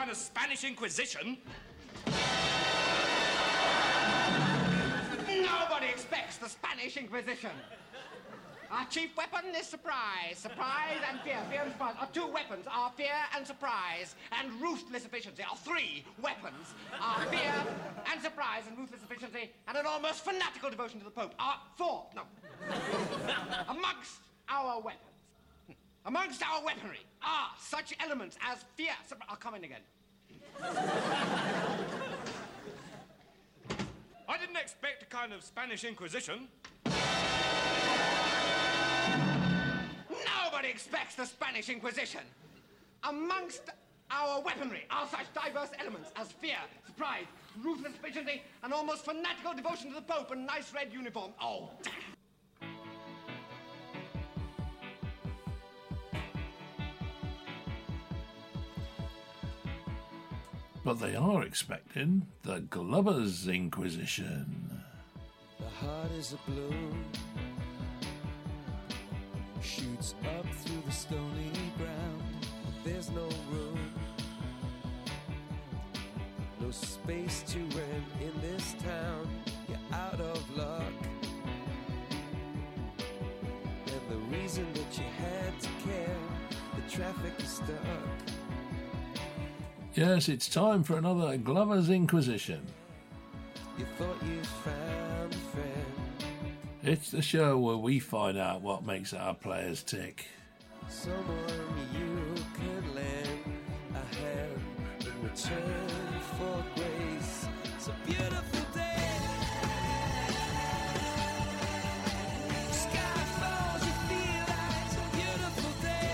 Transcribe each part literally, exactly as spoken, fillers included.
kind of Spanish Inquisition. Nobody expects the Spanish Inquisition. Our chief weapon is surprise. Surprise and fear. Fear and surprise are two weapons. Our fear and surprise and ruthless efficiency are three weapons. Our fear and surprise and ruthless efficiency and an almost fanatical devotion to the Pope are four. No. Amongst our weapons, amongst our weaponry are such elements as fear. Surpri- I'll come in again. I didn't expect a kind of Spanish Inquisition. Nobody expects the Spanish Inquisition. Amongst our weaponry are such diverse elements as fear, surprise, ruthless efficiency, and almost fanatical devotion to the Pope and nice red uniform. Oh, damn. But they are expecting the Glover's Inquisition. The heart is a blue, shoots up through the stony ground. There's no room, no space to rent in this town. You're out of luck, and the reason that you had to care, the traffic is stuck. Yes, it's time for another Glover's Inquisition. You thought you found a friend. It's the show where we find out what makes our players tick. Someone you could lend a hand in return for grace. It's a beautiful day. Sky falls, you feel like it's a beautiful day.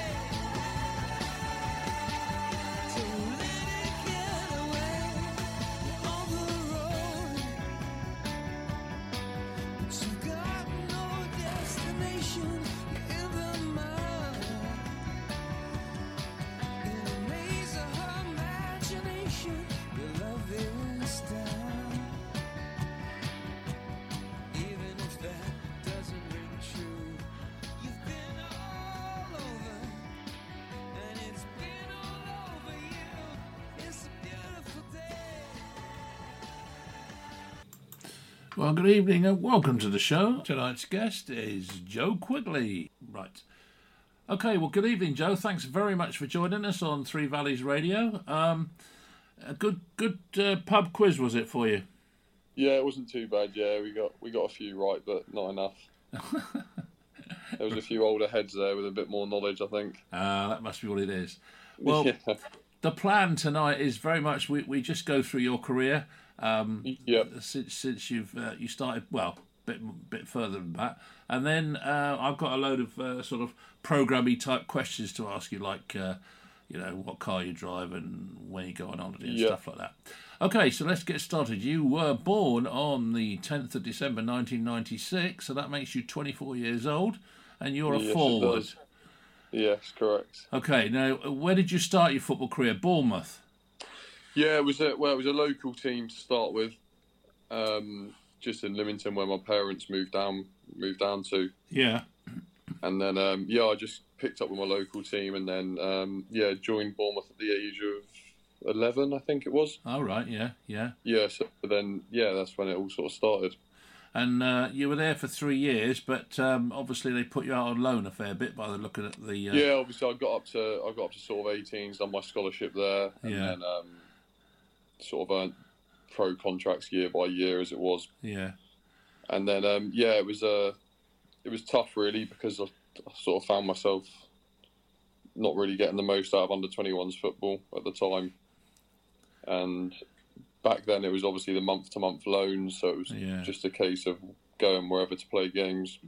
Well, good evening and welcome to the show. Tonight's guest is Joe Quigley. Right. Okay, well, good evening, Joe. Thanks very much for joining us on Three Valleys Radio. Um, a good good uh, pub quiz, was it, for you? Yeah, it wasn't too bad, yeah. We got we got a few right, but not enough. There was a few older heads there with a bit more knowledge, I think. Ah, uh, that must be what it is. Well, yeah. The plan tonight is very much we, we just go through your career. Um, yep. Since since you've uh, you started well a bit bit further than that, and then uh, I've got a load of uh, sort of programmy type questions to ask you, like uh, you know what car you drive and where you go on holiday and yep. stuff like that. Okay, so let's get started. You were born on the tenth of December nineteen ninety-six, so that makes you twenty-four years old, and you're a yes, forward. Yes, correct. Okay, now where did you start your football career? Bournemouth. Yeah, it was a, well, it was a local team to start with, um, just in Lymington where my parents moved down, moved down to. Yeah. And then, um, yeah, I just picked up with my local team and then, um, yeah, joined Bournemouth at the age of eleven, I think it was. Oh, right, yeah, yeah. Yeah, so then, yeah, that's when it all sort of started. And uh, you were there for three years, but um, obviously they put you out on loan a fair bit by looking at the... Uh... Yeah, obviously I got up to I got up to sort of eighteens, done my scholarship there, and yeah. then... Um, sort of earned pro contracts year by year as it was. Yeah. And then, um, yeah, it was uh, it was tough really because I, I sort of found myself not really getting the most out of under twenty-ones football at the time. And back then it was obviously the month-to-month loans, so it was yeah. just a case of going wherever to play games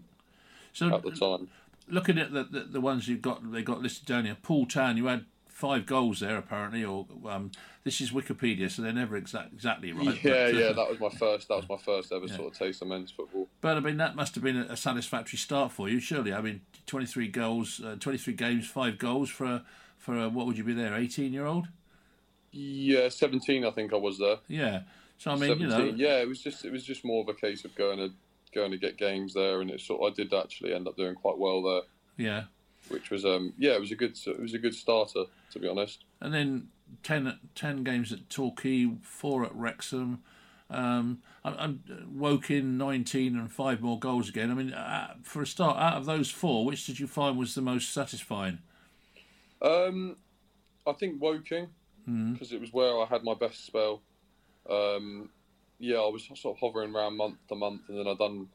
so at the time. Looking at the, the, the ones you've got, they got listed down here, Paul Town, you had five goals there apparently, or um, this is Wikipedia, so they're never exact, exactly right. Yeah, but, uh, yeah, that was my first. That was my first ever yeah. sort of taste of men's football. But I mean, that must have been a satisfactory start for you, surely. I mean, twenty-three goals, uh, twenty-three games, five goals for a, for a, what would you be there, eighteen-year-old? Yeah, seventeen, I think I was there. Yeah, so I mean, seventeen, you know, yeah, it was just it was just more of a case of going to going to get games there, and it sort of, I did actually end up doing quite well there. Yeah. Which was um yeah it was a good it was a good starter, to be honest. And then ten, ten games at Torquay, four at Wrexham. Um, I, I'm Woking nineteen and five more goals again. I mean, uh, for a start, out of those four, which did you find was the most satisfying? Um, I think Woking, because mm. it was where I had my best spell. Um, yeah, I was sort of hovering around month to month, and then I done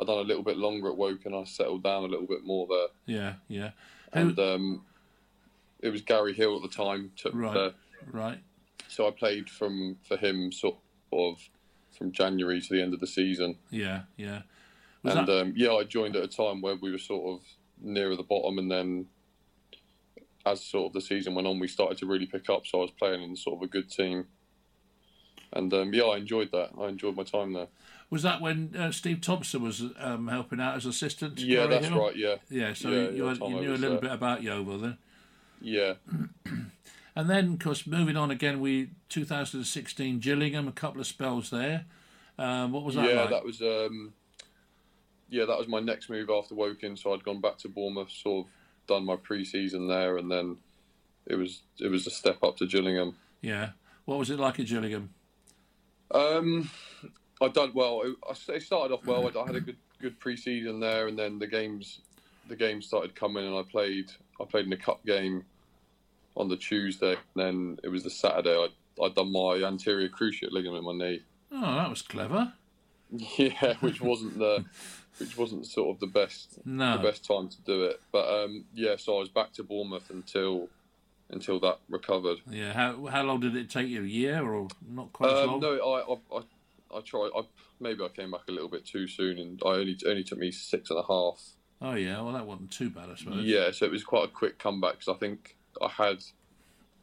I done a little bit longer at Woking. I settled down a little bit more there. Yeah, yeah. And um, it was Gary Hill at the time took right, there. Right. So I played from for him sort of. of from January to the end of the season. Yeah, yeah. Was and that... um, yeah, I joined at a time where we were sort of nearer the bottom, and then as sort of the season went on, we started to really pick up, so I was playing in sort of a good team. And um, yeah, I enjoyed that. I enjoyed my time there. Was that when uh, Steve Thompson was um, helping out as assistant? Yeah, Gary that's Hill? Right, yeah. Yeah, so yeah, you, yeah, you, you knew a little there. bit about Yeovil then? Yeah. And then, of course, moving on again, we twenty sixteen Gillingham, a couple of spells there. Um, what was that yeah, like? That was, um, yeah, that was my next move after Woking. So I'd gone back to Bournemouth, sort of done my pre-season there, and then it was it was a step up to Gillingham. Yeah. What was it like at Gillingham? Um, I done well. It, it started off well. I had a good good pre-season there, and then the games the games started coming, and I played I played in a cup game on the Tuesday, and then it was the Saturday. I I'd done my anterior cruciate ligament in my knee. Oh, that was clever. Yeah, which wasn't the, which wasn't sort of the best, no. the best time to do it. But um, yeah, so I was back to Bournemouth until, until that recovered. Yeah. How how long did it take you? A year or not quite um, as long? No, I I I, I tried. I, maybe I came back a little bit too soon, and I only only took me six and a half. Oh yeah, well that wasn't too bad, I suppose. Yeah, so it was quite a quick comeback, because I think. I had,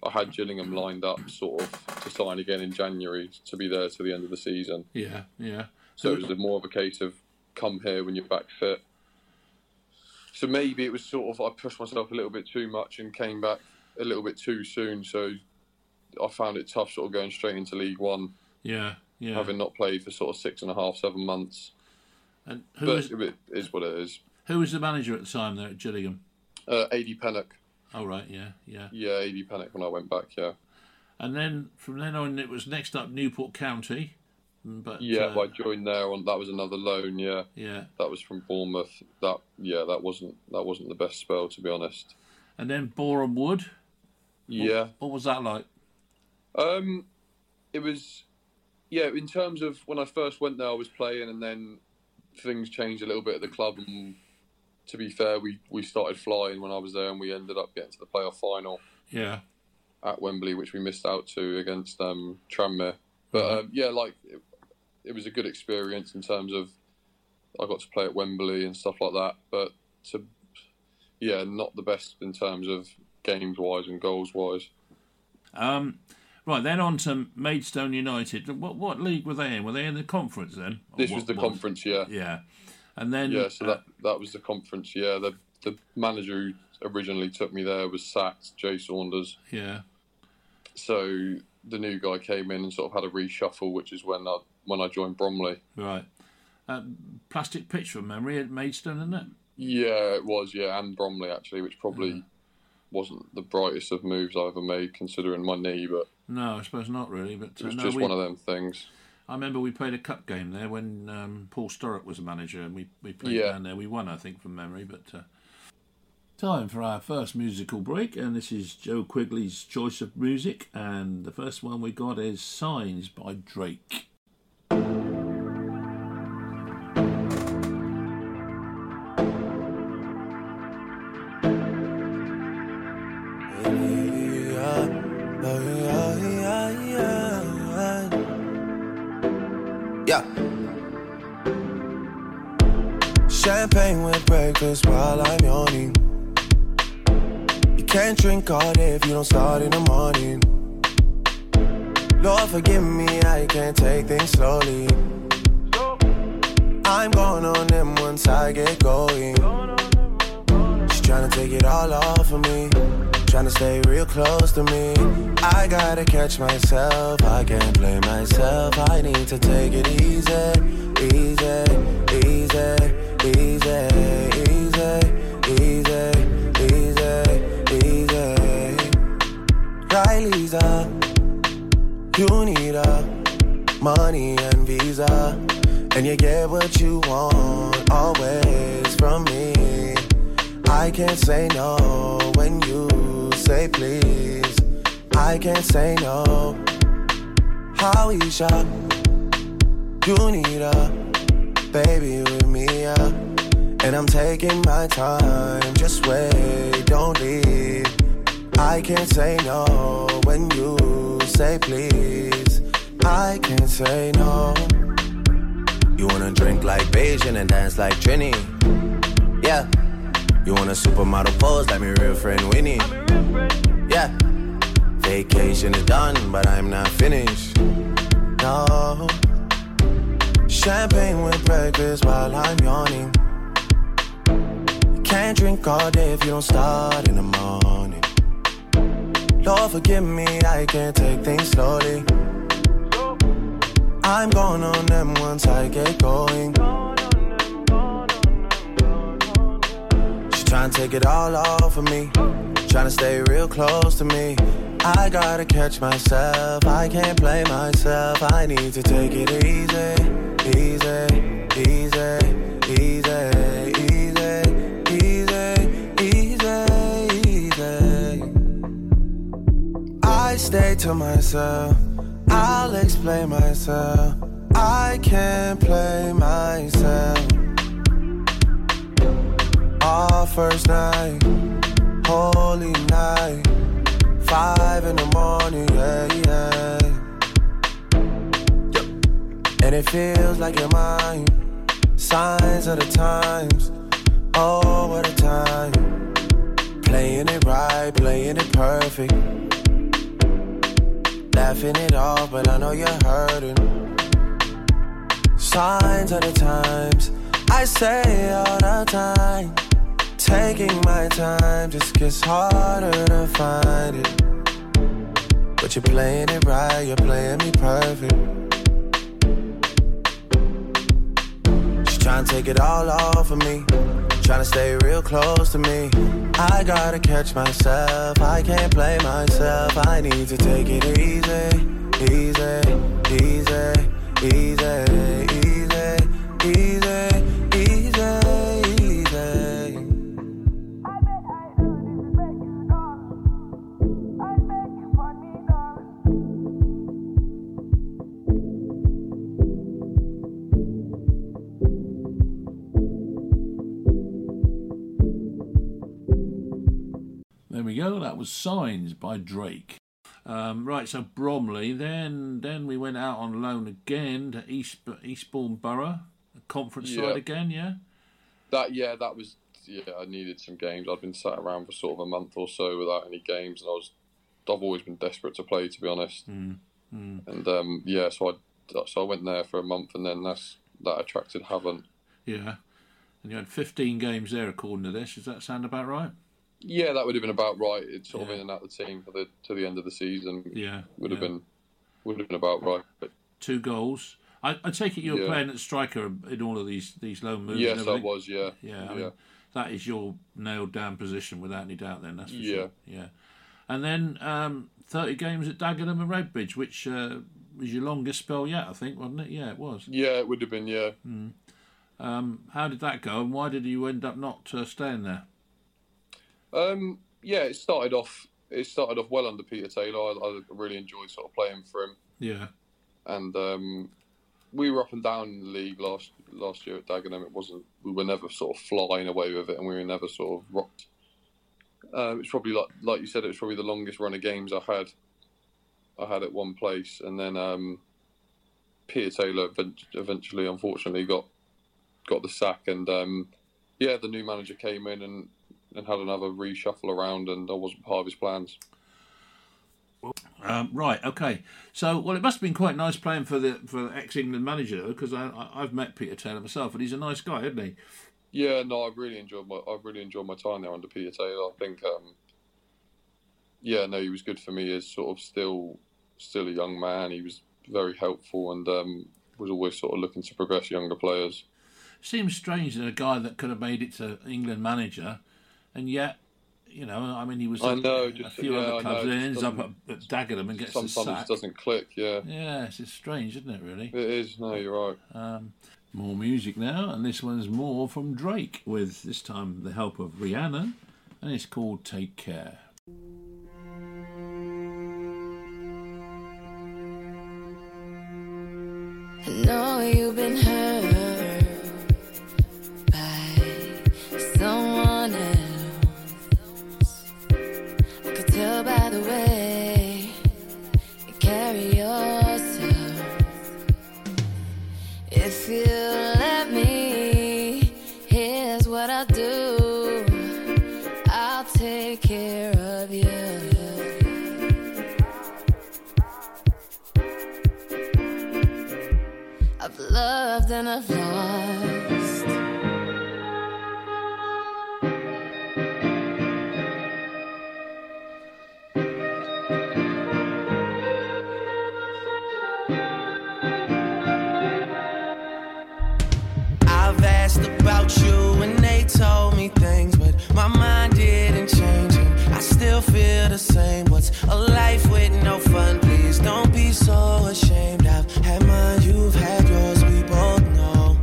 I had Gillingham lined up sort of to sign again in January to be there to the end of the season. Yeah, yeah. So it was more of a case of come here when you're back fit. So maybe it was sort of I pushed myself a little bit too much and came back a little bit too soon. So I found it tough sort of going straight into League One. Yeah, yeah. Having not played for sort of six and a half, seven months. And who but was, it is what it is. Who was the manager at the time there at Gillingham? Uh, Adi Pennock. Oh, right, yeah, yeah. Yeah, Adi Pennock when I went back, yeah. And then, from then on, it was next up Newport County. But Yeah, uh, I joined there. On That was another loan, yeah. Yeah. That was from Bournemouth. That Yeah, that wasn't that wasn't the best spell, to be honest. And then Boreham Wood. Yeah. What, what was that like? Um, It was, yeah, in terms of when I first went there, I was playing, and then things changed a little bit at the club, and to be fair, we, we started flying when I was there, and we ended up getting to the playoff final. Yeah, at Wembley, which we missed out to against um, Tranmere. But mm-hmm. um, yeah, like it, it was a good experience in terms of I got to play at Wembley and stuff like that. But to yeah, not the best in terms of games wise and goals wise. Um, right then on to Maidstone United. What what league were they in? Were they in the conference then? This what, was the what? conference, yeah. Yeah. And then yeah, so uh, that that was the conference. Yeah, the the manager who originally took me there was sacked, Jay Saunders. Yeah. So the new guy came in and sort of had a reshuffle, which is when I when I joined Bromley. Right. Uh, plastic pitch from memory at Maidstone, isn't it? Yeah, it was. Yeah, and Bromley actually, which probably yeah. wasn't the brightest of moves I ever made, considering my knee. But no, I suppose not really. But it was uh, no, just we... one of them things. I remember we played a cup game there when um, Paul Sturrock was the manager, and we, we played yeah. down there. We won, I think, from memory. But uh... Time for our first musical break, and this is Joe Quigley's choice of music. And the first one we got is Signs by Drake. Champagne with breakfast while I'm yawning. You can't drink all day if you don't start in the morning. Lord forgive me, I can't take things slowly. I'm going on them once I get going. She's trying to take it all off of me, trying to stay real close to me. I gotta catch myself, I can't blame myself. I need to take it easy, easy, easy. Easy, easy, easy, easy, easy. Kylie's up. You need her. Money and visa. And you get what you want always from me. I can't say no when you say please. I can't say no. How we shop. You need her. Baby with me, yeah. And I'm taking my time. Just wait, don't leave. I can't say no when you say please. I can't say no. You wanna drink like Beijing and dance like Trini. Yeah. You wanna supermodel pose like my real friend Winnie. Yeah. Vacation is done, but I'm not finished. No. Champagne with breakfast while I'm yawning. Can't drink all day if you don't start in the morning. Lord forgive me, I can't take things slowly. I'm going on them once I get going. She tryna take it all off of me. Tryna stay real close to me. I gotta catch myself, I can't play myself. I need to take it easy, easy, easy, easy, easy, easy, easy, easy. I stay to myself, I'll explain myself. I can't play myself. Our first night, holy night. Five in the morning, yeah, yeah. And it feels like you're mine. Signs of the times, oh, what a time. Playing it right, playing it perfect. Laughing it off, but I know you're hurting. Signs of the times, I say all the time. Taking my time just gets harder to find it. But you're playing it right, you're playing me perfect. She's trying to take it all off of me. Trying to stay real close to me. I gotta catch myself, I can't play myself. I need to take it easy, easy, easy, easy, easy, easy. Go. That was Signs by Drake. Um, right, so Bromley. Then then we went out on loan again to East Eastbourne Borough, the conference yeah. side again, yeah? That Yeah, that was... Yeah, I needed some games. I'd been sat around for sort of a month or so without any games, and I was, I've always been desperate to play, to be honest. Mm, mm. And, um, yeah, so I, so I went there for a month, and then that's that attracted Havant. Yeah. And you had fifteen games there, according to this. Does that sound about right? Yeah, that would have been about right. It's sort yeah. of in and out of the team for the to the end of the season. Yeah, would have yeah. been would have been about right. But two goals. I, I take it you were yeah. playing at striker in all of these, these loan moves. Yes, I was. Yeah, yeah. yeah. I mean, that is your nailed down position without any doubt. Then that's for yeah, sure. yeah. And then um, thirty games at Dagenham and Redbridge, which uh, was your longest spell yet, I think, wasn't it? Yeah, it was. Yeah, it would have been. Yeah. Mm. Um, how did that go, and why did you end up not uh, staying there? Um, yeah, it started off. It started off well under Peter Taylor. I, I really enjoyed sort of playing for him. Yeah, and um, we were up and down in the league last last year at Dagenham. It wasn't. We were never sort of flying away with it, and we were never sort of rocked. Uh, it's probably like like you said. It was probably the longest run of games I had. I had at one place, and then um, Peter Taylor eventually, unfortunately, got got the sack, and um, yeah, the new manager came in and. And had another reshuffle around, and I wasn't part of his plans. Um, right, okay. So, well, it must have been quite nice playing for the for the ex-England manager, because I, I I've met Peter Taylor myself, and he's a nice guy, isn't he? Yeah, no, I've really enjoyed my I've really enjoyed my time there under Peter Taylor. I think, um, yeah, no, he was good for me as sort of still still a young man. He was very helpful and um, was always sort of looking to progress younger players. Seems strange that a guy that could have made it to England manager. And yet, You know, I mean, he was I know, at just, a few yeah, other clubs, and then ends up at Dagenham and gets the sack. Sometimes it doesn't click, yeah. Yeah, it's strange, isn't it, really? It is, no, you're right. Um, more music now, and this one's more from Drake, with, this time, the help of Rihanna, and it's called Take Care. I know you've been hurt by someone else. Tell by the way you carry yourself. If you let me, here's what I'll do. I'll take care of you. I've loved and I've lost. About you and they told me things, but my mind didn't change and I still feel the same. What's a life with no fun? Please don't be so ashamed. I've had mine, you've had yours. We both know,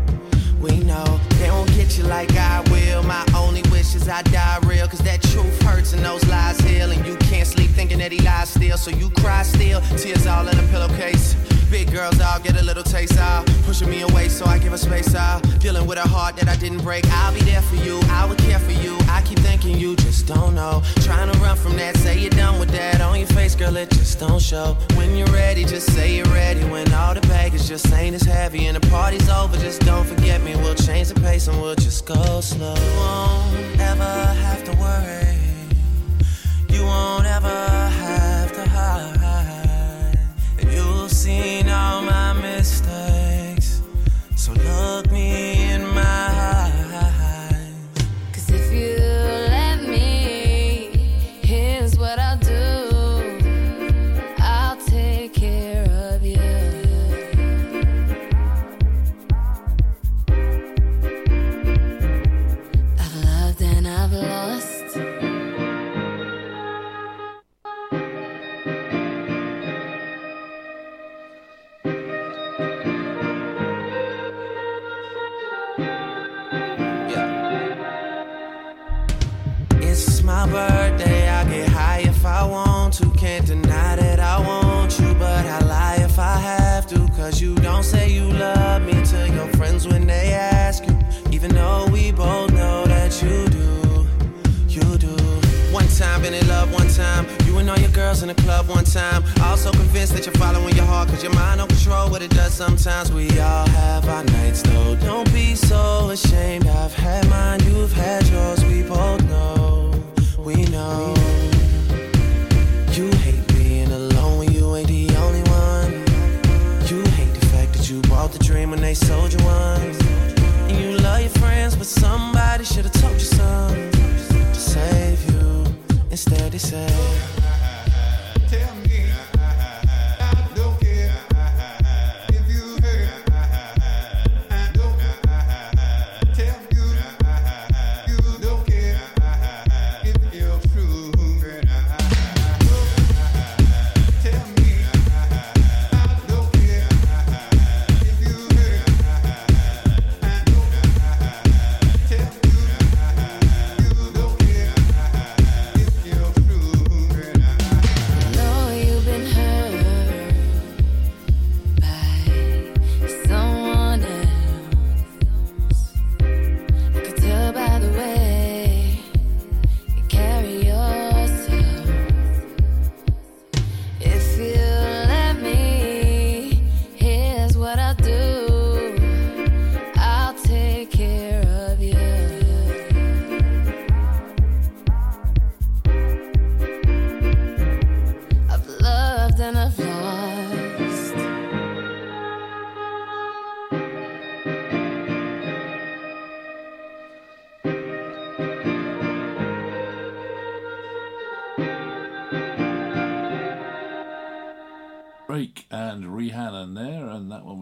we know. They won't get you like I will. My only wish is I die real, cause that truth hurts and those lies heal. And you can't sleep thinking that he lies still, so you cry still, tears all in a pillowcase. Big girls all get a little taste, all pushing me away so I give her space, all dealing with a heart that I didn't break. I'll be there for you, I would care for you. I keep thinking you just don't know. Trying to run from that, say you're done with that. On your face, girl, it just don't show. When you're ready, just say you're ready. When all the baggage just ain't as heavy and the party's over, just don't forget me. We'll change the pace and we'll just go slow. You won't ever have to worry. You won't ever have to hide. Seen all my mistakes, so look me in my eyes. Cause if you let me, here's what I'll do. I'll take care of you. I've loved and I've lost. My birthday, I get high if I want to. Can't deny that I want you, but I lie if I have to. Cause you don't say you love me to your friends when they ask you, even though we both know that you do, you do. One time, been in love one time, you and all your girls in the club one time. Also convinced that you're following your heart, cause your mind don't control what it does sometimes. We all have our nights though, don't be so ashamed. I've had mine, you've had yours, we both know. We know you hate being alone when you ain't the only one. You hate the fact that you bought the dream when they sold you one. And you love your friends, but somebody should have told you something to save you. Instead they say, tell me, I don't care if you hurt. I don't tell you.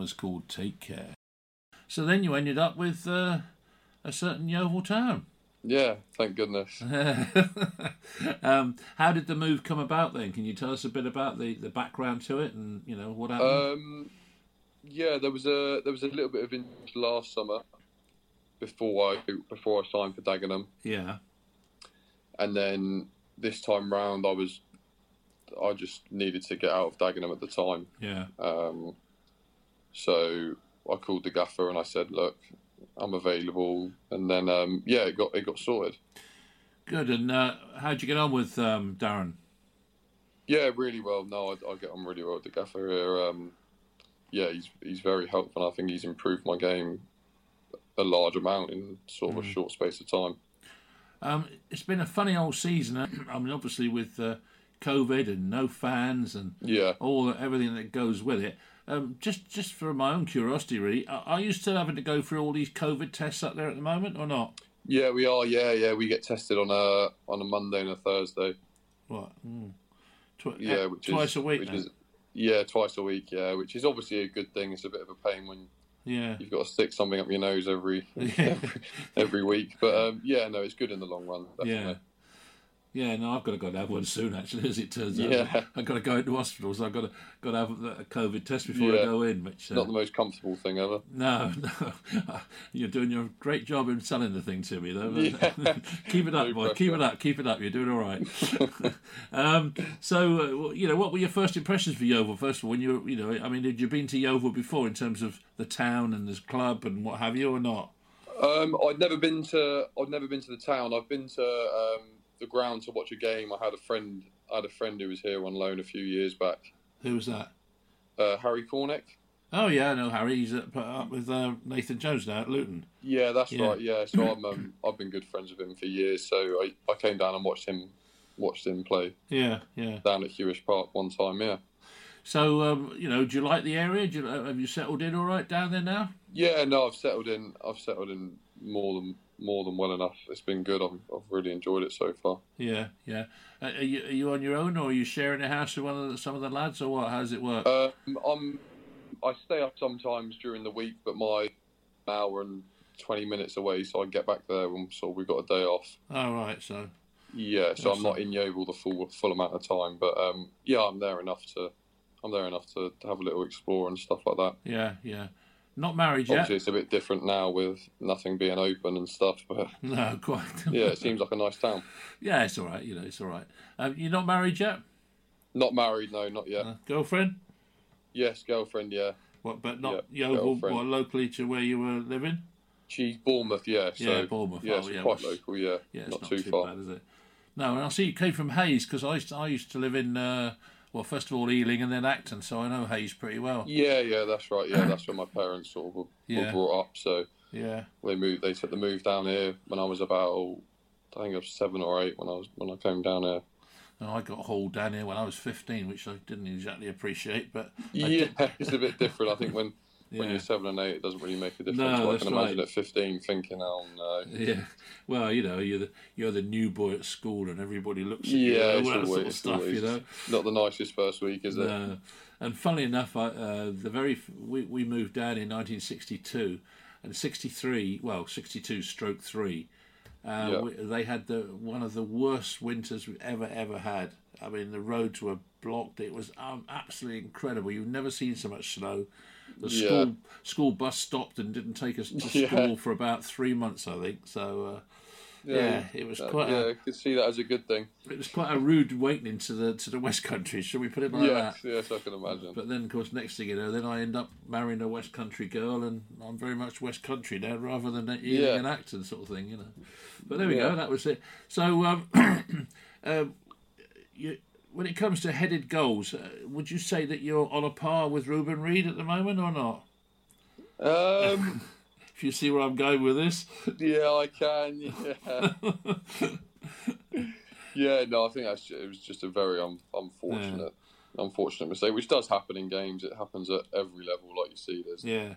Was called Take Care. So then you ended up with uh, a certain Yeovil Town. Yeah, thank goodness. um, how did the move come about then? Can you tell us a bit about the, the background to it and, you know, what happened? Um, yeah, there was a there was a little bit of interest last summer before I before I signed for Dagenham. Yeah. And then this time round, I was I just needed to get out of Dagenham at the time. Yeah. Um, so I called the gaffer and I said, look, I'm available, and then um, yeah, it got it got sorted. Good. And uh, how'd you get on with um, Darren? Yeah, really well. No, I, I get on really well with the gaffer here. Um, yeah, he's he's very helpful, and I think he's improved my game a large amount in sort of mm. a short space of time. Um, it's been a funny old season. I mean, obviously with uh, COVID and no fans and yeah. all everything that goes with it. Um, just, just for my own curiosity, really, are you still having to go through all these COVID tests up there at the moment, or not? Yeah, we are. Yeah, yeah, we get tested on a on a Monday and a Thursday. What? Mm. Tw- yeah, which twice is, a week. Which is, yeah, twice a week. Yeah, which is obviously a good thing. It's a bit of a pain when yeah. you've got to stick something up your nose every every, every week. But um, yeah, no, it's good in the long run. Definitely. Yeah. Yeah, no, I've got to go and have one soon, actually, as it turns out. Yeah. I've got to go into hospitals. So I've got to got to have a COVID test before yeah. I go in. Which uh, not the most comfortable thing ever. No, no. You're doing your great job in selling the thing to me, though. Yeah. Keep it up, no boy. Pressure. Keep it up. Keep it up. You're doing all right. um, so, uh, you know, what were your first impressions for Yeovil? First of all, when you, you know, I mean, had you been to Yeovil before in terms of the town and the club and what have you, or not? Um, I'd never been to. I'd never been to the town. I've been to. Um, the ground to watch a game. I had a friend I had a friend who was here on loan a few years back. Who was that? Uh, Harry Cornick. Oh yeah, I know Harry. He's up, up with uh, Nathan Jones now at Luton. Yeah, that's yeah. right. Yeah, so I'm um, I've been good friends with him for years. So I, I came down and watched him watched him play. Yeah, yeah. Down at Hewish Park one time. Yeah. So um, you know, do you like the area? Do you, have you settled in all right down there now? Yeah, no, I've settled in. I've settled in more than. More than well enough. It's been good. I've, I've really enjoyed it so far. Yeah, yeah. Uh, are you are you on your own, or are you sharing a house with one of the, some of the lads, or what? How does it work? Um, I'm. I stay up sometimes during the week, but my hour and twenty minutes away, so I get back there when sort of we've got a day off. All right, so. Yeah, so I'm not in Yeovil the full full amount of time, but um, yeah, I'm there enough to, I'm there enough to have a little explore and stuff like that. Yeah, yeah. Not married yet. Obviously, it's a bit different now with nothing being open and stuff. But no, quite. Yeah, it seems like a nice town. Yeah, it's all right. You know, it's all right. Um, you're not married yet? Not married, no, not yet. Uh, girlfriend? Yes, girlfriend, yeah. What? But not yeah, Yeovil, what, locally to where you were living? She's Bournemouth, yeah. So, yeah, Bournemouth. Yeah, oh, yeah, quite local, yeah. Yeah, it's not, not too, too far. Bad, is it? No, and I see you came from Hayes, because I used to, I used to live in... Uh, Well, first of all, Ealing and then Acton, so I know Hayes pretty well. Yeah, yeah, that's right. Yeah, that's where my parents sort of were, yeah. were brought up. So yeah, they moved. They took the move down here when I was about, oh, I think I was seven or eight when I was when I came down here. And I got hauled down here when I was fifteen, which I didn't exactly appreciate. But yeah, it's a bit different. I think when, yeah. when you're seven and eight, it doesn't really make a difference. No, so I can right. imagine at fifteen thinking, oh no. Yeah, well, you know, you're the you're the new boy at school, and everybody looks at you. Yeah, it's all that sort of stuff, you know. Not the nicest first week, is it? No. And funnily enough, I, uh, the very we we moved down in nineteen sixty-two, and sixty-three, well, sixty-two stroke three. Uh, yeah. we, they had the one of the worst winters we've ever ever had. I mean, the roads were blocked. It was um, absolutely incredible. You've never seen so much snow. The yeah. school school bus stopped and didn't take us to school yeah. for about three months, I think. So uh, yeah. yeah, it was quite. Uh, yeah, a, I could see that as a good thing. It was quite a rude awakening to the to the West Country. Shall we put it like yes, that? Yes, I can imagine. But then, of course, next thing you know, then I end up marrying a West Country girl, and I'm very much West Country now, rather than Ealing yeah. and Acton sort of thing, you know. But there we yeah. go. That was it. So, um, um, you. When it comes to headed goals, uh, would you say that you're on a par with Ruben Reid at the moment or not? Um, if you see where I'm going with this. Yeah, I can, yeah. yeah, no, I think that's, it was just a very un, unfortunate yeah. unfortunate mistake, which does happen in games. It happens at every level, like you see. There's, yeah.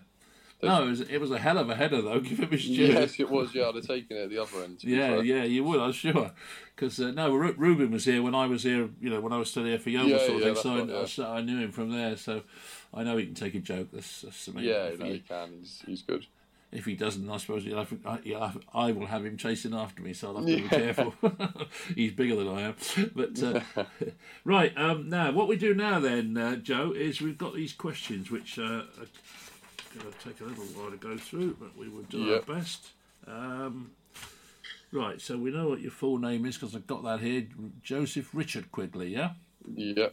There's, no, it was, it was a hell of a header, though. Give him his due. Yes, it was, yeah. I'd have taken it at the other end. Yeah, yeah, you would, I'm sure. Because uh, no, Ru- Ruben was here when I was here, you know, when I was still here for Yeovil, yeah, sort of yeah, thing. So, right, I, yeah. so I knew him from there. So I know he can take a joke. That's, that's amazing. Yeah, no, he can. He's, he's good. if he doesn't, I suppose he'll have, he'll have, I will have him chasing after me, so I'll have to be careful. He's bigger than I am. But uh, right, um, now, what we do now then, uh, Joe, is we've got these questions, which uh, are going to take a little while to go through, but we will do yep. our best. Um, right, so we know what your full name is, because I've got that here. Joseph Richard Quigley, yeah? Yeah.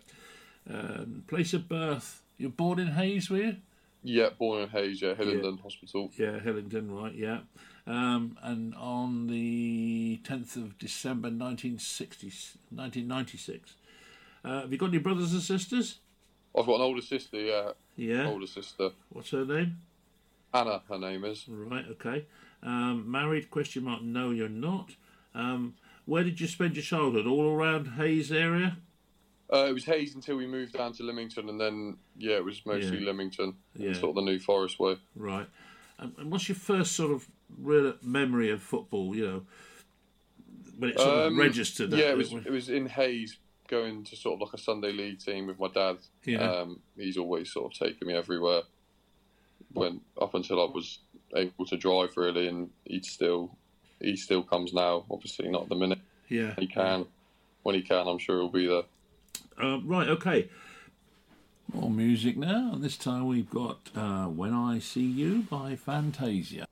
Um, place of birth, you were born in Hayes, were you? Yeah, born in Hayes, yeah, Hillingdon yeah. Hospital. Yeah, Hillingdon, right, yeah. Um, and on the tenth of December nineteen ninety-six. Uh, have you got any brothers and sisters? I've got an older sister, yeah. Yeah. Older sister. What's her name? Anna, her name is. Right, okay. Um, married, question mark, no, you're not. Um, where did you spend your childhood? All around Hayes area? Uh, it was Hayes until we moved down to Lymington, and then, yeah, it was mostly yeah. Lymington, yeah. sort of the New Forest way. Right. And, and what's your first sort of real memory of football, you know, when it sort um, of registered? Yeah, it was, it was in Hayes, going to sort of like a Sunday league team with my dad. Yeah. Um, he's always sort of taken me everywhere, when up until I was able to drive, really, and he'd still, he still comes now, obviously not at the minute. Yeah. He can. When he can, I'm sure he'll be there. Uh, right, okay. More music now, and this time we've got uh, When I See You by Fantasia.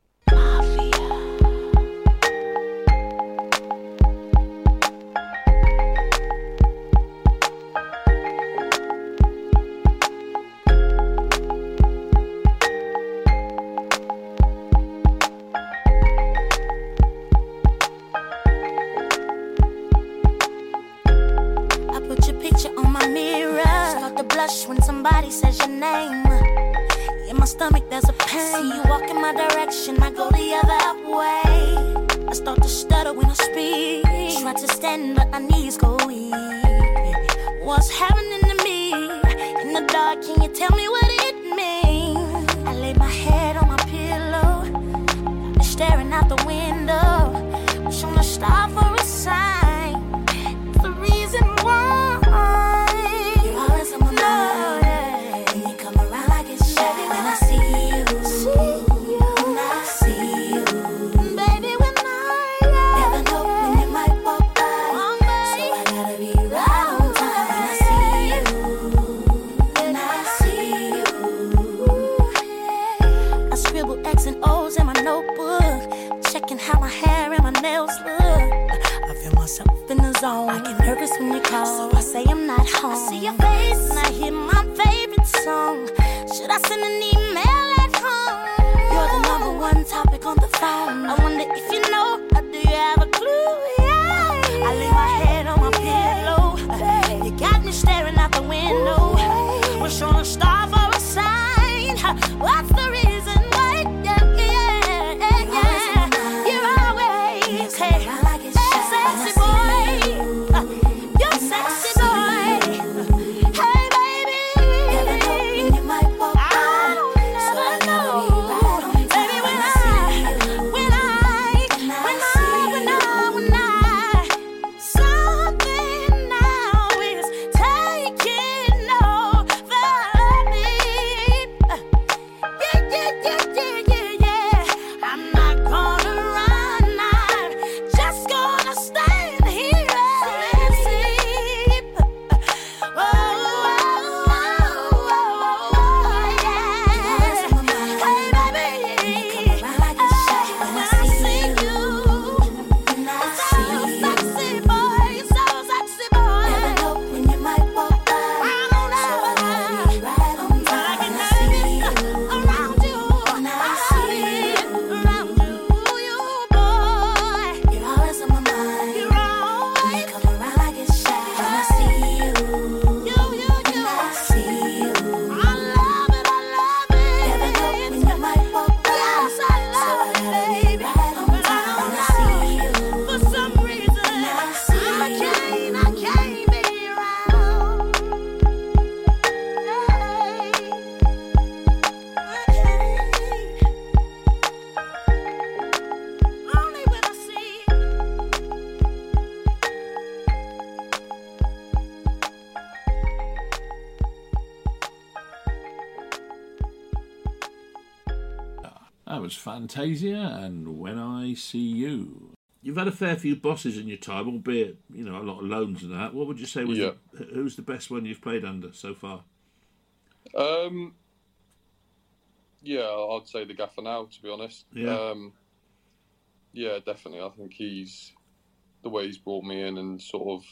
That was Fantasia and When I See You. You've had a fair few bosses in your time, albeit, you know, a lot of loans and that. What would you say was yeah. the, who's the best one you've played under so far? Um, yeah, I'd say the Gaffer now, to be honest. Yeah, um, yeah, definitely. I think he's the way he's brought me in and sort of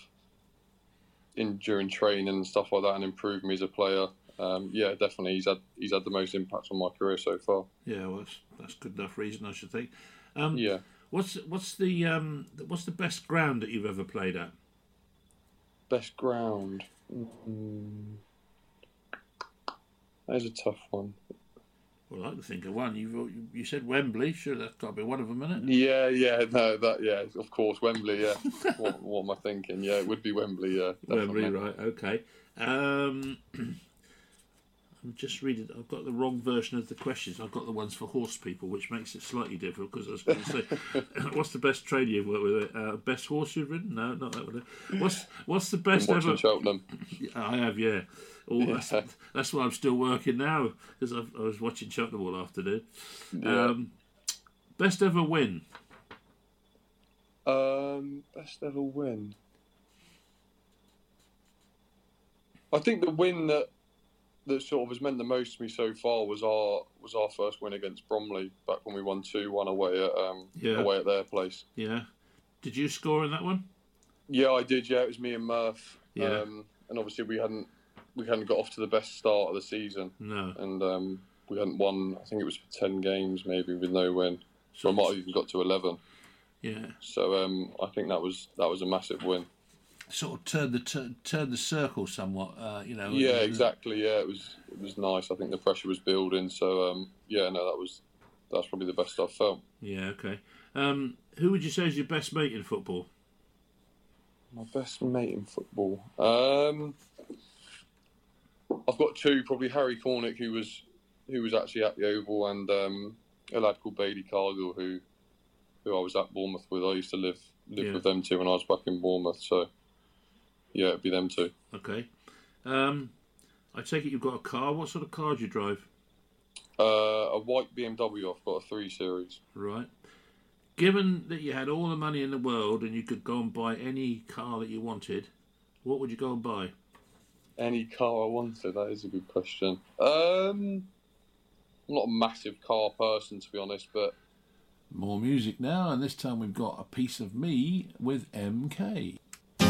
in during training and stuff like that, and improved me as a player. Um, yeah, definitely. He's had he's had the most impact on my career so far. Yeah, well, that's, that's good enough reason, I should think. Um, yeah. What's what's the um, what's the best ground that you've ever played at? Best ground. Mm-hmm. That is a tough one. Well, I can think of one. You you said Wembley. Sure, that's got to be one of them, isn't it? Yeah, yeah, no, that, yeah, of course, Wembley. Yeah. what, what am I thinking? Yeah, it would be Wembley. Yeah, definitely. Wembley, right? Okay. Um, I'm just reading. I've got the wrong version of the questions. I've got the ones for horse people, which makes it slightly different. Because I was going to say, what's the best trainer you've worked with? Uh, best horse you've ridden? No, not that one. What's what's the best I've been watching ever? Cheltenham. I have, yeah. All yeah. that's, that's why I'm still working now, because I've, I was watching Cheltenham all afternoon. Yeah. Um, best ever win? Um, best ever win? I think the win that that sort of has meant the most to me so far was our was our first win against Bromley back when we won two one away at um, yeah. away at their place. Yeah. Did you score in that one? Yeah, I did. Yeah, it was me and Murph. Yeah. Um, and obviously we hadn't. We hadn't got off to the best start of the season. No. And um, we hadn't won, I think it was ten games maybe with no win. So I might have even got to eleven. Yeah. So um, I think that was that was a massive win. Sort of turned the tur- turned the circle somewhat, uh, you know. Yeah, exactly. Yeah, it was it was nice. I think the pressure was building. So um, yeah, no, that was that's probably the best I've felt. Yeah. Okay. Um, who would you say is your best mate in football? My best mate in football. Um, I've got two, probably Harry Cornick, who was who was actually at the Oval, and um, a lad called Bailey Cargill, who who I was at Bournemouth with. I used to live live yeah. with them two when I was back in Bournemouth. So, yeah, it'd be them two. Okay. Um, I take it you've got a car. What sort of car do you drive? Uh, a white B M W. I've got a three series. Right. Given that you had all the money in the world and you could go and buy any car that you wanted, what would you go and buy? Any car I wanted? That is a good question. Um, I'm not a massive car person, to be honest, but... More music now, and this time we've got A Piece of Me with M K. When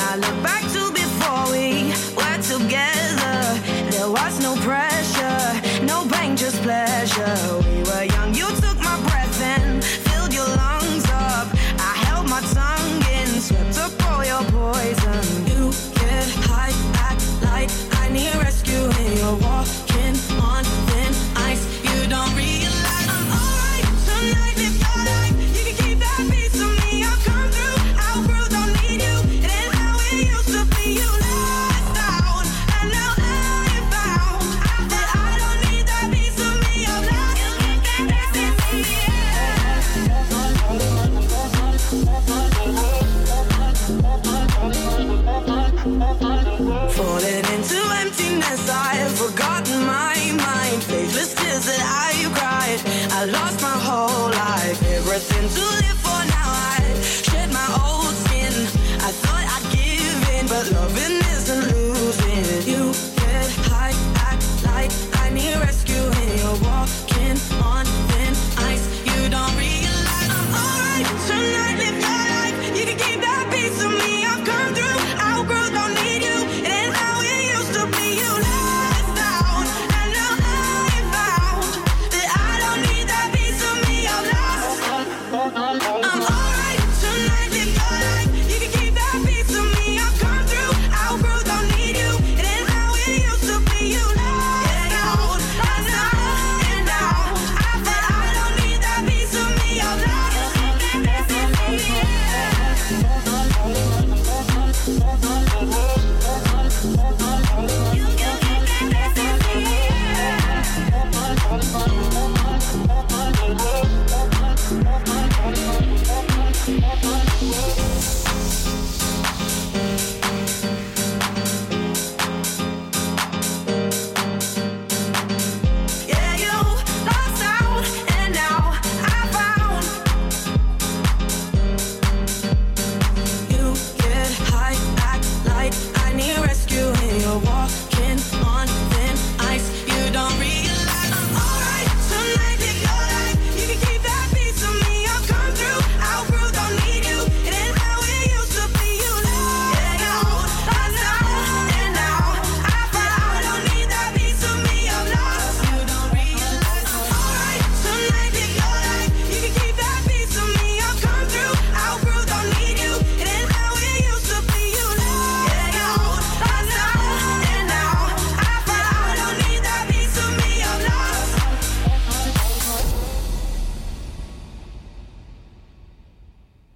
I look back to before we were together, there was no pressure, no pain, just pleasure. We were young, you took my breath. Filled your lungs up. I held my tongue in, swept up all your poison. You get high, act like I need rescue, and you're walking on thin ice. You don't realize I'm alright tonight. If you're like, you can keep that piece of me. I've come through, our world don't need you. It ain't how it used to be. You lost out, and now out and found. I said I don't need that piece of me. I'm not gonna get that piece of me. Falling into emptiness, I have forgotten my mind. Faithless tears that I cried, I lost my whole life. Everything to live for now, I shed my old skin. I thought I'd give in, but loving isn't losing. You get high, act like I need rescue, and you're walking on thin ice. You don't realize I'm alright tonight. Live your life, you can keep that piece of me. I've come through, our girls don't need you. It ain't how it used to be. You lost out, and now I found that I don't need that piece of me. I'm lost. I'm alright tonight. Live your life, you can keep that piece of me. I've come through, our girls don't need you. It ain't how it used to be. You lost out, and now and out. I said I don't need that piece of me. I'm lost.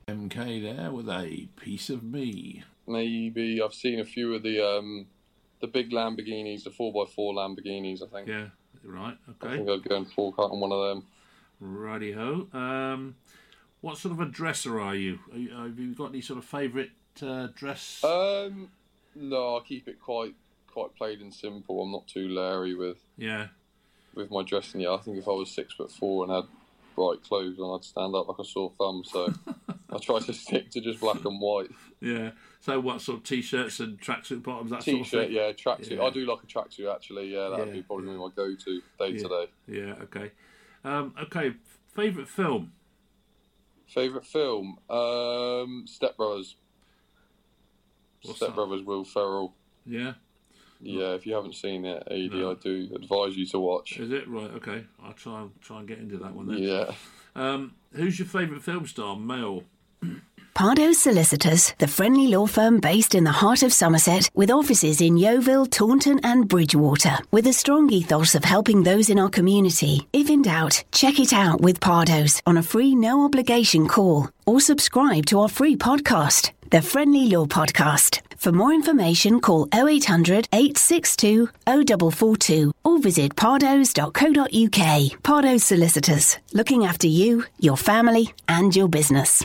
M K there with a piece of me. Maybe I've seen a few of the um, the big Lamborghinis, the four by four Lamborghinis, I think. Yeah, right, okay. I think I'll go and fork out on one of them. Righty ho. Um, what sort of a dresser are you? Are you have you got any sort of favourite uh, dress? Um, no, I keep it quite quite plain and simple. I'm not too leery with yeah with my dressing. Yeah, I think if I was six foot four and had bright clothes on, I'd stand up like a sore thumb. So I try to stick to just black and white. Yeah. So what sort of t-shirts and tracksuit bottoms? That t-shirt, sort of thing? Yeah, tracksuit. Yeah. I do like a tracksuit actually. Yeah, that'd yeah, be probably yeah. my go-to day yeah. to day. Yeah. Okay. Um, okay, favourite film? Favourite film? Um, Step Brothers. What's Step that? Brothers, Will Ferrell. Yeah? Yeah, if you haven't seen it, A D, no. I do advise you to watch. Is it? Right, okay. I'll try and, try and get into that one then. Yeah. Um, who's your favourite film star, male? Pardos Solicitors, the friendly law firm based in the heart of Somerset, with offices in Yeovil, Taunton and Bridgewater, with a strong ethos of helping those in our community. If in doubt, check it out with Pardos on a free no-obligation call or subscribe to our free podcast, The Friendly Law Podcast. For more information, call oh eight hundred, eight six two, oh four four two or visit pardos dot co dot uk. Pardos Solicitors, looking after you, your family and your business.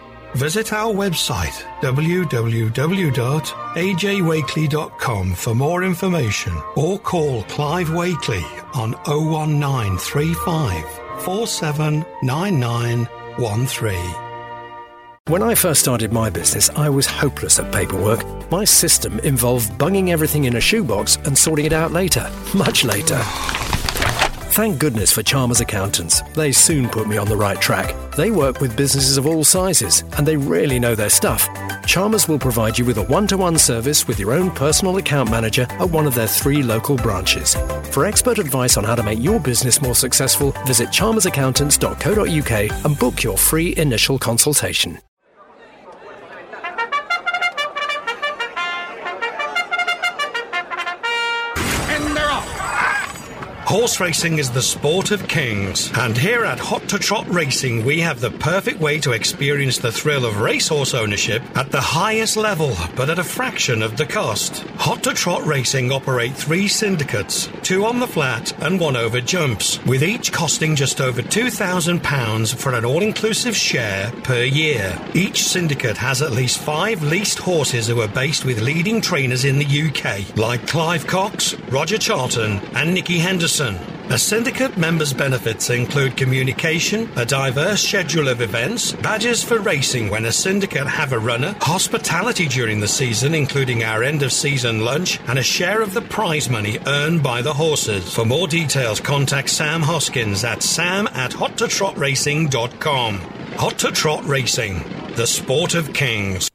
Visit our website w w w dot a j wakeley dot com for more information or call Clive Wakeley on oh one nine three five, four seven nine nine one three. When I first started my business, I was hopeless at paperwork. My system involved bunging everything in a shoebox and sorting it out later, much later. Thank goodness for Chalmers Accountants. They soon put me on the right track. They work with businesses of all sizes, and they really know their stuff. Chalmers will provide you with a one-to-one service with your own personal account manager at one of their three local branches. For expert advice on how to make your business more successful, visit chalmers accountants dot co dot uk and book your free initial consultation. Horse racing is the sport of kings, and here at Hot to Trot Racing we have the perfect way to experience the thrill of racehorse ownership at the highest level, but at a fraction of the cost. Hot to Trot Racing operate three syndicates, two on the flat and one over jumps, with each costing just over two thousand pounds for an all-inclusive share per year. Each syndicate has at least five leased horses who are based with leading trainers in the U K, like Clive Cox, Roger Charlton and Nicky Henderson. The syndicate members' benefits include communication, a diverse schedule of events, badges for racing when a syndicate have a runner, hospitality during the season including our end-of-season lunch, and a share of the prize money earned by the horses. For more details, contact Sam Hoskins at sam at hot to trot racing dot com. Hot to Trot Racing, the sport of kings.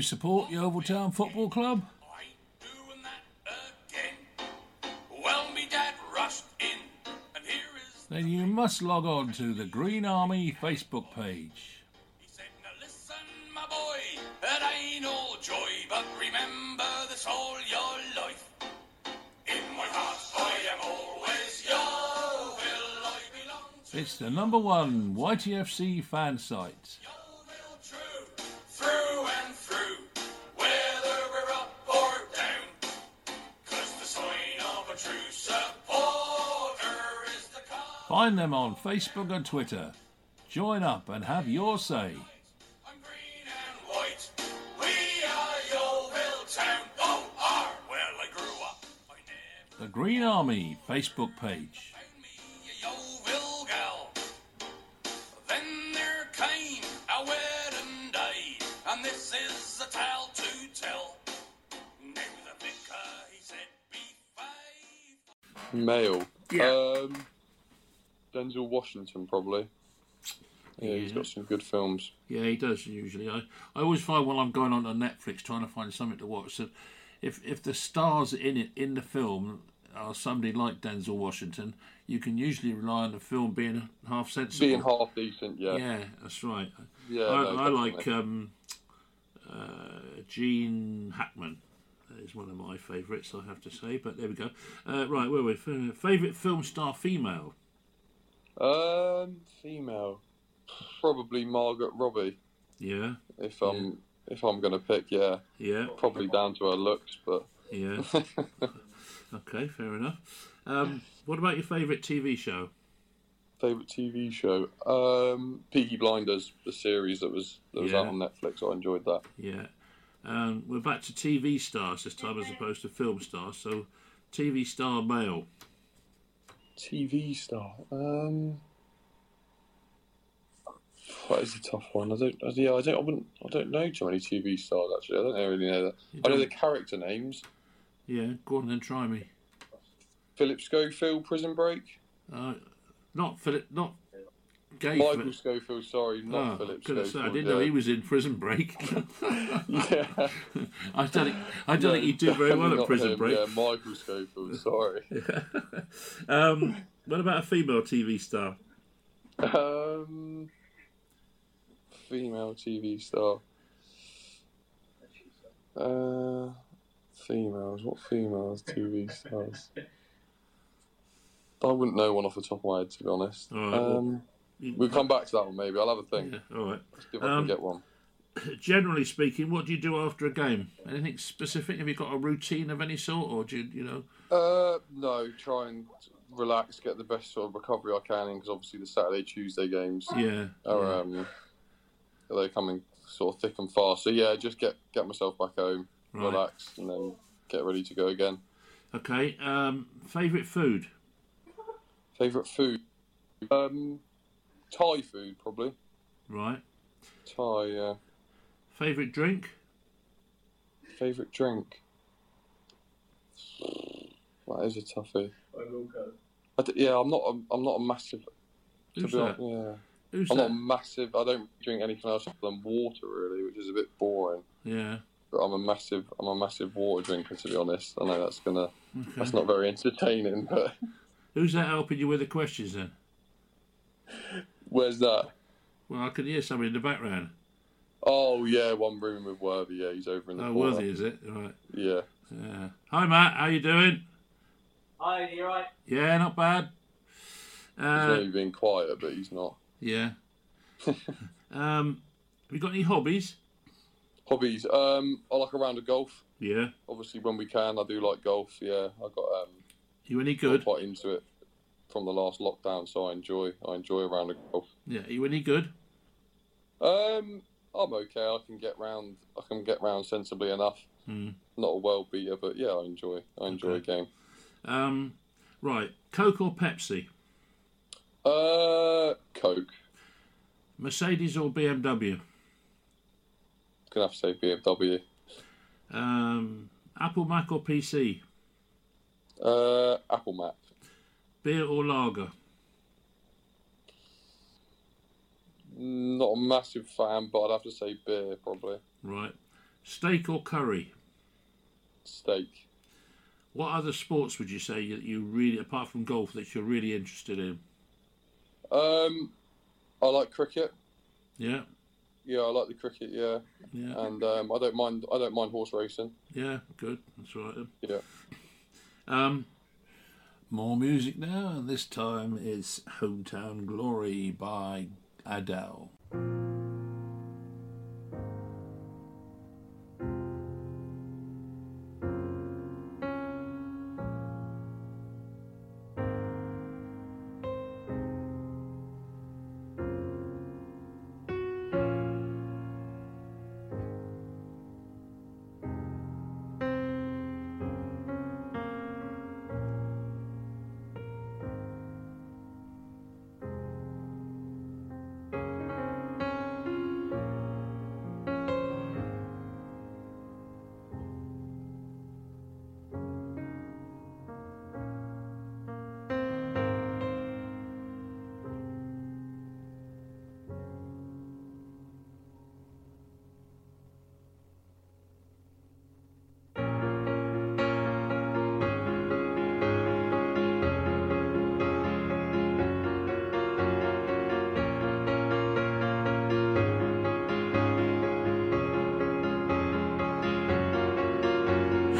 Support Yeovil Town Football Club. I ain't doing that again. Well, me dad rushed in, and here is then you must log on to the Green Army Facebook page. He said, now listen, my boy, that ain't all joy, but remember this all your life. In my heart, I am always Yeovil. I belong to. It's the number one Y T F C fan site. Find them on Facebook and Twitter. Join up and have your say. I'm green and white. We are Yeovil Town. Oh, are. Well, I grew up. I never... The Green Army Facebook page. Found me a Yeovil gal. Then there came a wedding day, and this is a tale to tell. Now the Male. Yeah. Um, Denzel Washington, probably. Yeah, yeah, he's got some good films. Yeah, he does usually. I, I always find while I'm going on to Netflix trying to find something to watch that if if the stars in it in the film are somebody like Denzel Washington, you can usually rely on the film being half sensible. Being half decent, yeah. Yeah, that's right. Yeah, I, no, I like um, uh, Gene Hackman. Is one of my favourites, I have to say. But there we go. Uh, right, where are we? Favourite film star female? Um, female. Probably Margaret Robbie. Yeah. If I'm yeah. if I'm gonna pick, yeah. Yeah. Probably down to her looks, but yeah. Okay, fair enough. Um, what about your favourite T V show? Favourite T V show? Um, Peaky Blinders, the series that was that was yeah. out on Netflix. I enjoyed that. Yeah. Um, we're back to T V stars this time as opposed to film stars. So, T V star male. T V star. Um. That is a tough one. I don't. Yeah, I don't. I wouldn't. I don't know too many T V stars actually. I don't really know that. I know the character names. Yeah, go on then. Try me. Philip Schofield, Prison Break. Uh, not Philip. Not. Gay Michael Phil- Scofield, sorry, not oh, Philip Schofield. Say, I didn't yeah. know he was in Prison Break. yeah, I don't think I don't no, think he did very well at Prison him. Break. Yeah, Michael Scofield, sorry. yeah. Um, what about a female T V star? Um, female T V star. Uh, females. What females T V stars? I wouldn't know one off the top of my head, to be honest. All right, um, well, we'll come back to that one, maybe. I'll have a think. Yeah, all right. Let's see if um, I can get one. Generally speaking, what do you do after a game? Anything specific? Have you got a routine of any sort, or do you, you know? Uh, no, try and relax, get the best sort of recovery I can in, because obviously the Saturday, Tuesday games yeah, are yeah. Um, they're coming sort of thick and fast. So yeah, just get, get myself back home, right. relax, and then get ready to go again. Okay. Um, favourite food? Favourite food? Um... Thai food, probably. Right. Thai, yeah. Favourite drink? Favourite drink? That is a toughie. I will go. I d- yeah, I'm not a, I'm not a massive... Who's that? Honest, yeah. Who's I'm that? not massive... I don't drink anything else than water, really, which is a bit boring. Yeah. But I'm a massive I'm a massive water drinker, to be honest. I know that's gonna... Okay. That's not very entertaining, but... Who's that helping you with the questions, then? Where's that? Well, I could hear somebody in the background. Oh, yeah, one room with Worthy, yeah, he's over in the oh, corner. Oh, Worthy, is it? Right. Yeah. yeah. Hi, Matt, how you doing? Hi, you alright? Yeah, not bad. Uh, he's only being quiet, but he's not. Yeah. um, have you got any hobbies? Hobbies? Um, I like a round of golf. Yeah. Obviously, when we can, I do like golf, yeah. I got. Um, you any good? I'm quite into it. From the last lockdown, so I enjoy I enjoy a round of golf. Yeah, are you any good? Um, I'm okay. I can get round. I can get round sensibly enough. Mm. Not a world beater, but yeah, I enjoy. I enjoy okay. a game. Um, right, Coke or Pepsi? Uh, Coke. Mercedes or B M W? Gonna have to say B M W. Um, Apple Mac or P C? Uh, Apple Mac. Beer or lager? Not a massive fan, but I'd have to say beer, probably. Right. Steak or curry? Steak. What other sports would you say that you really, apart from golf, that you're really interested in? Um, I like cricket. Yeah. Yeah, I like the cricket. Yeah. Yeah. And um, I don't mind. I don't mind horse racing. Yeah. Good. That's right. Yeah. Um. More music now, and this time it's Hometown Glory by Adele.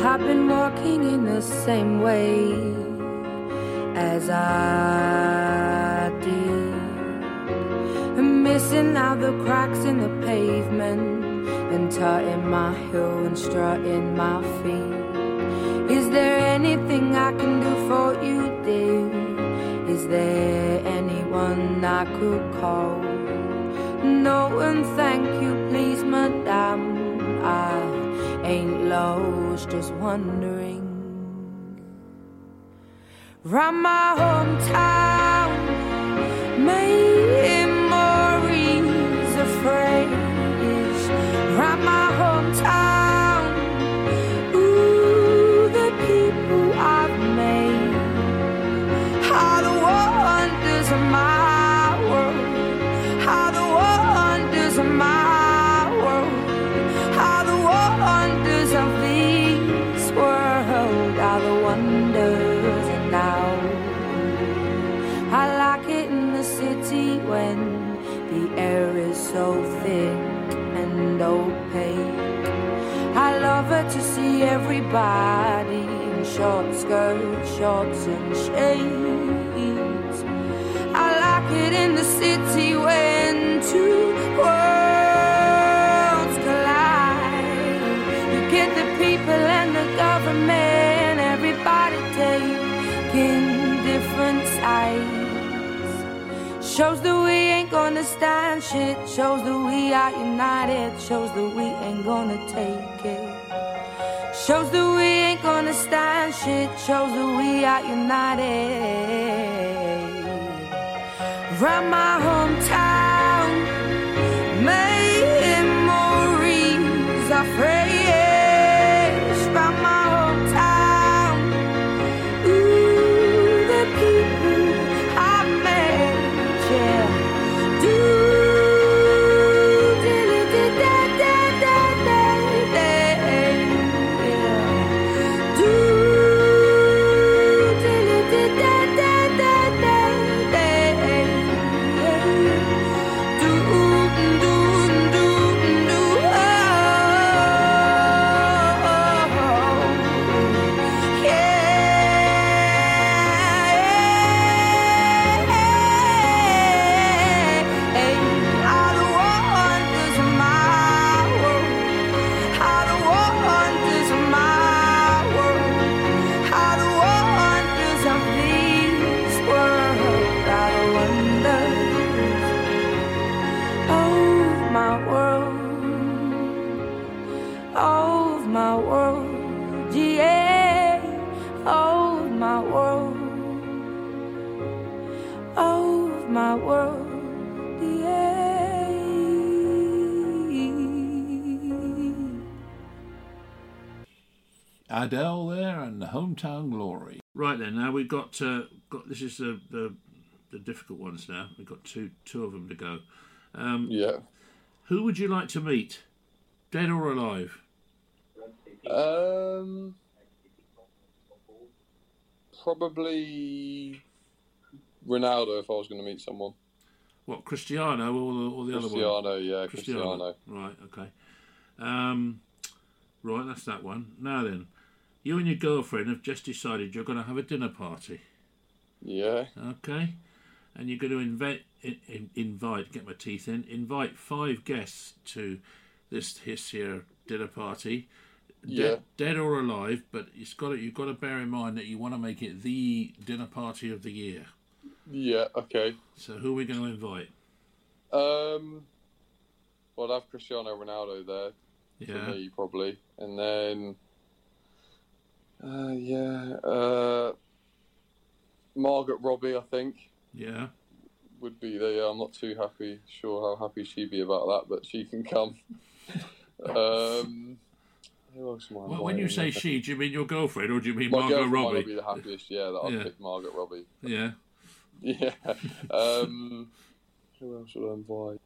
I've been walking in the same way as I did, and missing out the cracks in the pavement, and tutting my heel and strutting my feet. Is there anything I can do for you, dear? Is there anyone I could call? No, and thank you, please, madame, I ain't lost, just wondering. Round my hometown, making memories afraid. Round my hometown, ooh, the people I've made, how the wonders of my world, how the wonders of my world, how the wonders of this world, are the wonders now. I like it in the city when the air is so thick and opaque. I love it to see everybody in short skirts, shorts and shades. I like it in the city when two worlds collide. You get the people and the government, everybody taking different sides. Shows that we ain't gonna stand shit. Shows that we are united. Shows that we ain't gonna take it. Shows that we ain't gonna stand shit. Shows that we are united. Round my hometown, making memories are fresh. Round my hometown, ooh, the people I met. Adele there and the Hometown Glory. Right then, now we've got uh, got this is the, the the difficult ones now. We've got two two of them to go. Um, yeah. Who would you like to meet, dead or alive? Um, probably Ronaldo if I was going to meet someone. What, Cristiano or the, or the other one? Cristiano, yeah, Cristiano. Cristiano. Right, okay. Um, right, that's that one. Now then, you and your girlfriend have just decided you're going to have a dinner party. Yeah. Okay. And you're going to invite, in, in, invite get my teeth in, invite five guests to this, this here dinner party. Yeah. Dead, dead or alive, but it's got to, you've got to bear in mind that you want to make it the dinner party of the year. Yeah, okay. So who are we going to invite? Um, well, I'd have Cristiano Ronaldo there. Yeah. For me, probably. And then, uh, yeah, uh, Margaret Robbie, I think. Yeah. Would be there. Yeah, I'm not too happy, sure how happy she'd be about that, but she can come. um... Well, when you say she, do you mean your girlfriend or do you mean My Margaret Robbie? Might be the happiest, yeah, that I'd yeah. pick Margaret Robbie. Yeah. Yeah. Um, who else would I invite?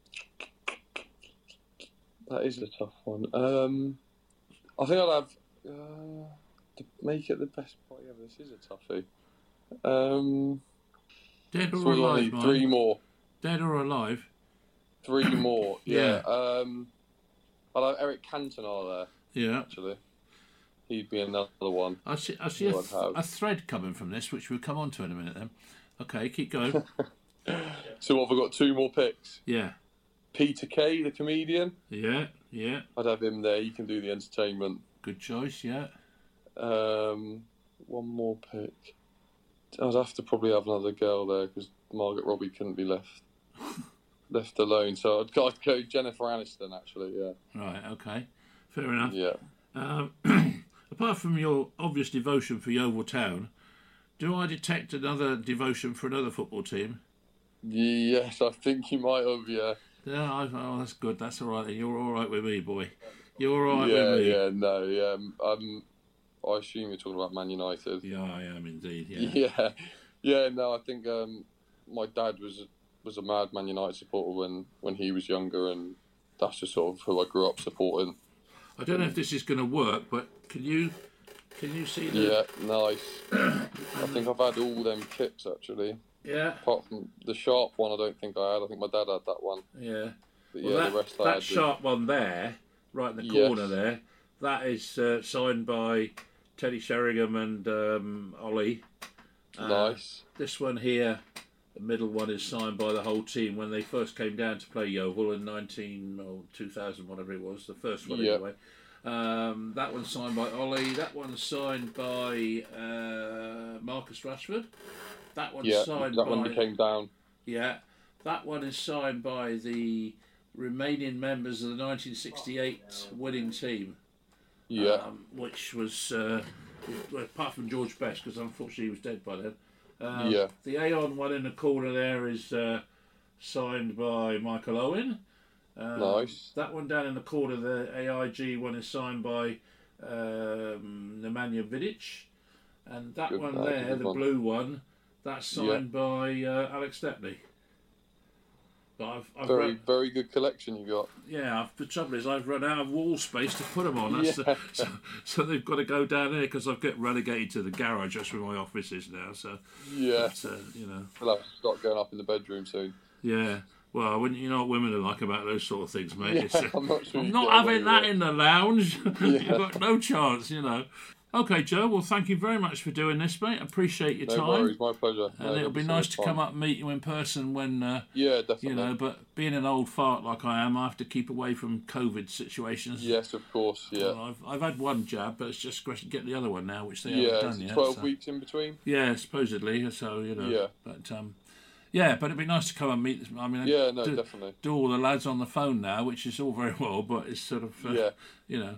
That is a tough one. Um, I think I'd have... Uh, to make it the best party ever, this is a toughie. Um, Dead or alive, Mike? Three more. Dead or alive? Three more, yeah. yeah. Um, I'd have Eric Cantona there. Yeah, actually, he'd be another one. I see, I see a, th- a thread coming from this, which we'll come on to in a minute then. Okay, keep going. So what, have I got two more picks? Yeah. Peter Kay, the comedian. Yeah, yeah. I'd have him there. He can do the entertainment. Good choice, yeah. Um, one more pick. I'd have to probably have another girl there because Margaret Robbie couldn't be left left alone. So I'd, I'd go Jennifer Aniston, actually, yeah. Right, okay. Fair enough. Yeah. Um, apart from your obvious devotion for Yeovil Town, do I detect another devotion for another football team? Yes, I think you might have, yeah. Yeah, I, oh, that's good. That's all right. You're all right with me, boy. You're all right yeah, with me. Yeah, yeah, no, yeah. Um, I assume you're talking about Man United. Yeah, I am indeed, yeah. Yeah, yeah no, I think um, my dad was was a mad Man United supporter when, when he was younger, and that's just sort of who I grew up supporting. I don't know if this is going to work, but can you can you see the... Yeah, nice. I think I've had all them kits, actually. Yeah. Apart from the sharp one, I don't think I had. I think my dad had that one. Yeah. But, well, yeah, that, the rest I that had sharp did. One there, right in the corner yes. there, that is uh, signed by Teddy Sheringham and um, Ollie. Uh, nice. This one here, the middle one, is signed by the whole team when they first came down to play Yeovil in nineteen or two thousand, whatever it was, the first one yep. anyway. Um, that one's signed by Ollie. That one's signed by uh, Marcus Rashford. That one's yeah, signed that by... that one became down. Yeah. That one is signed by the remaining members of the nineteen sixty-eight winning team. Yeah. Um, which was, uh, apart from George Best, because unfortunately he was dead by then. Um, yeah. The Aon one in the corner there is uh, signed by Michael Owen. Um, nice. That one down in the corner, the A I G one, is signed by um, Nemanja Vidic. And that good one night, there, the one. Blue one, that's signed yeah. by uh, Alex Stepney. But I've, I've very, run... very good collection you got. Yeah, I've, the trouble is I've run out of wall space to put them on. That's yeah. the, so, so they've got to go down there because I've got relegated to the garage. That's where my office is now. So yeah, but, uh, you know, we'll have to start going up in the bedroom soon. Yeah. Well, wouldn't you know what women are like about those sort of things, mate? Yeah, it's, uh, I'm not, sure I'm not having that in the lounge. Yeah. You've got no chance, you know. Okay, Joe, well, thank you very much for doing this, mate. Appreciate your no time. No worries, my pleasure. And no, it'll be nice to fun. come up and meet you in person when... Uh, yeah, definitely. You know, but being an old fart like I am, I have to keep away from COVID situations. Yes, of course, yeah. Well, I've, I've had one jab, but it's just a question to get the other one now, which they yeah, haven't done yet. Yeah, twelve so. weeks in between. Yeah, supposedly, so, you know. Yeah. But, um, yeah, but it'd be nice to come and meet... This, I mean, yeah, no, do, definitely. do all the lads on the phone now, which is all very well, but it's sort of, uh, yeah. you know...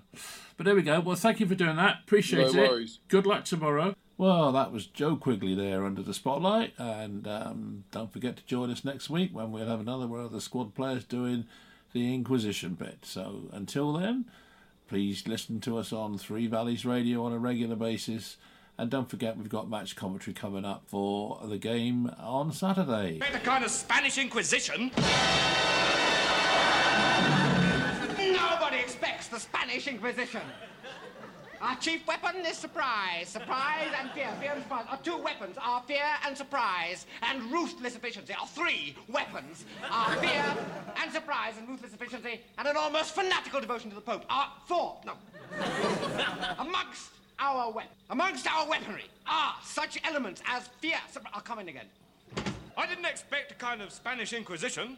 But there we go. Well, thank you for doing that. Appreciate no it. Worries. Good luck tomorrow. Well, that was Joe Quigley there under the spotlight. And um, don't forget to join us next week when we'll have another one of the squad players doing the Inquisition bit. So until then, please listen to us on Three Valleys Radio on a regular basis. And don't forget, we've got match commentary coming up for the game on Saturday. The kind of Spanish Inquisition... expects the Spanish Inquisition. Our chief weapon is surprise. Surprise and fear. Fear and surprise. Our two weapons are fear and surprise and ruthless efficiency. Our three weapons are fear and surprise and ruthless efficiency and an almost fanatical devotion to the Pope. Our four, no. Amongst our weapons, amongst our weaponry are such elements as fear. Surprise. I'll come in again. I didn't expect a kind of Spanish Inquisition.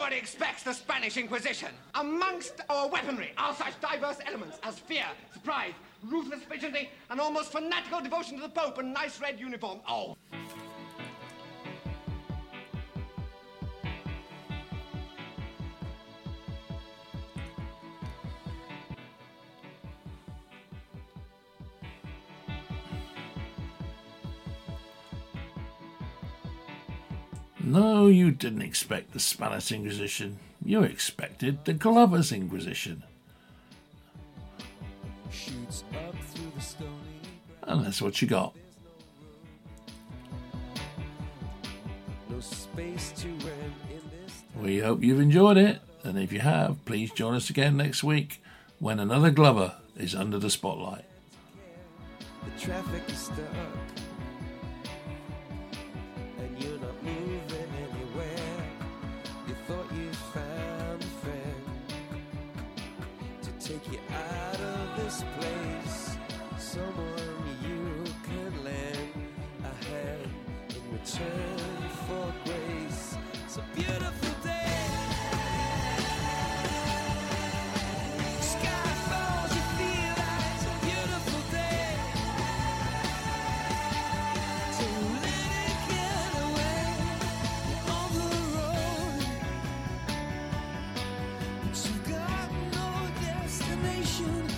Nobody expects the Spanish Inquisition. Amongst our weaponry are such diverse elements as fear, surprise, ruthless efficiency, and almost fanatical devotion to the Pope and nice red uniform. Oh. No, you didn't expect the Spanish Inquisition. You expected the Glover's Inquisition. And that's what you got. We hope you've enjoyed it. And if you have, please join us again next week when another Glover is under the spotlight. The traffic is stuck. And you're not moving anywhere. You thought you found a friend. take you out of this place. Someone you can lend a hand in return for grace. It's a beautiful day. Sky falls, you feel that it's a beautiful day to let it get away on the road. But you've got no destination.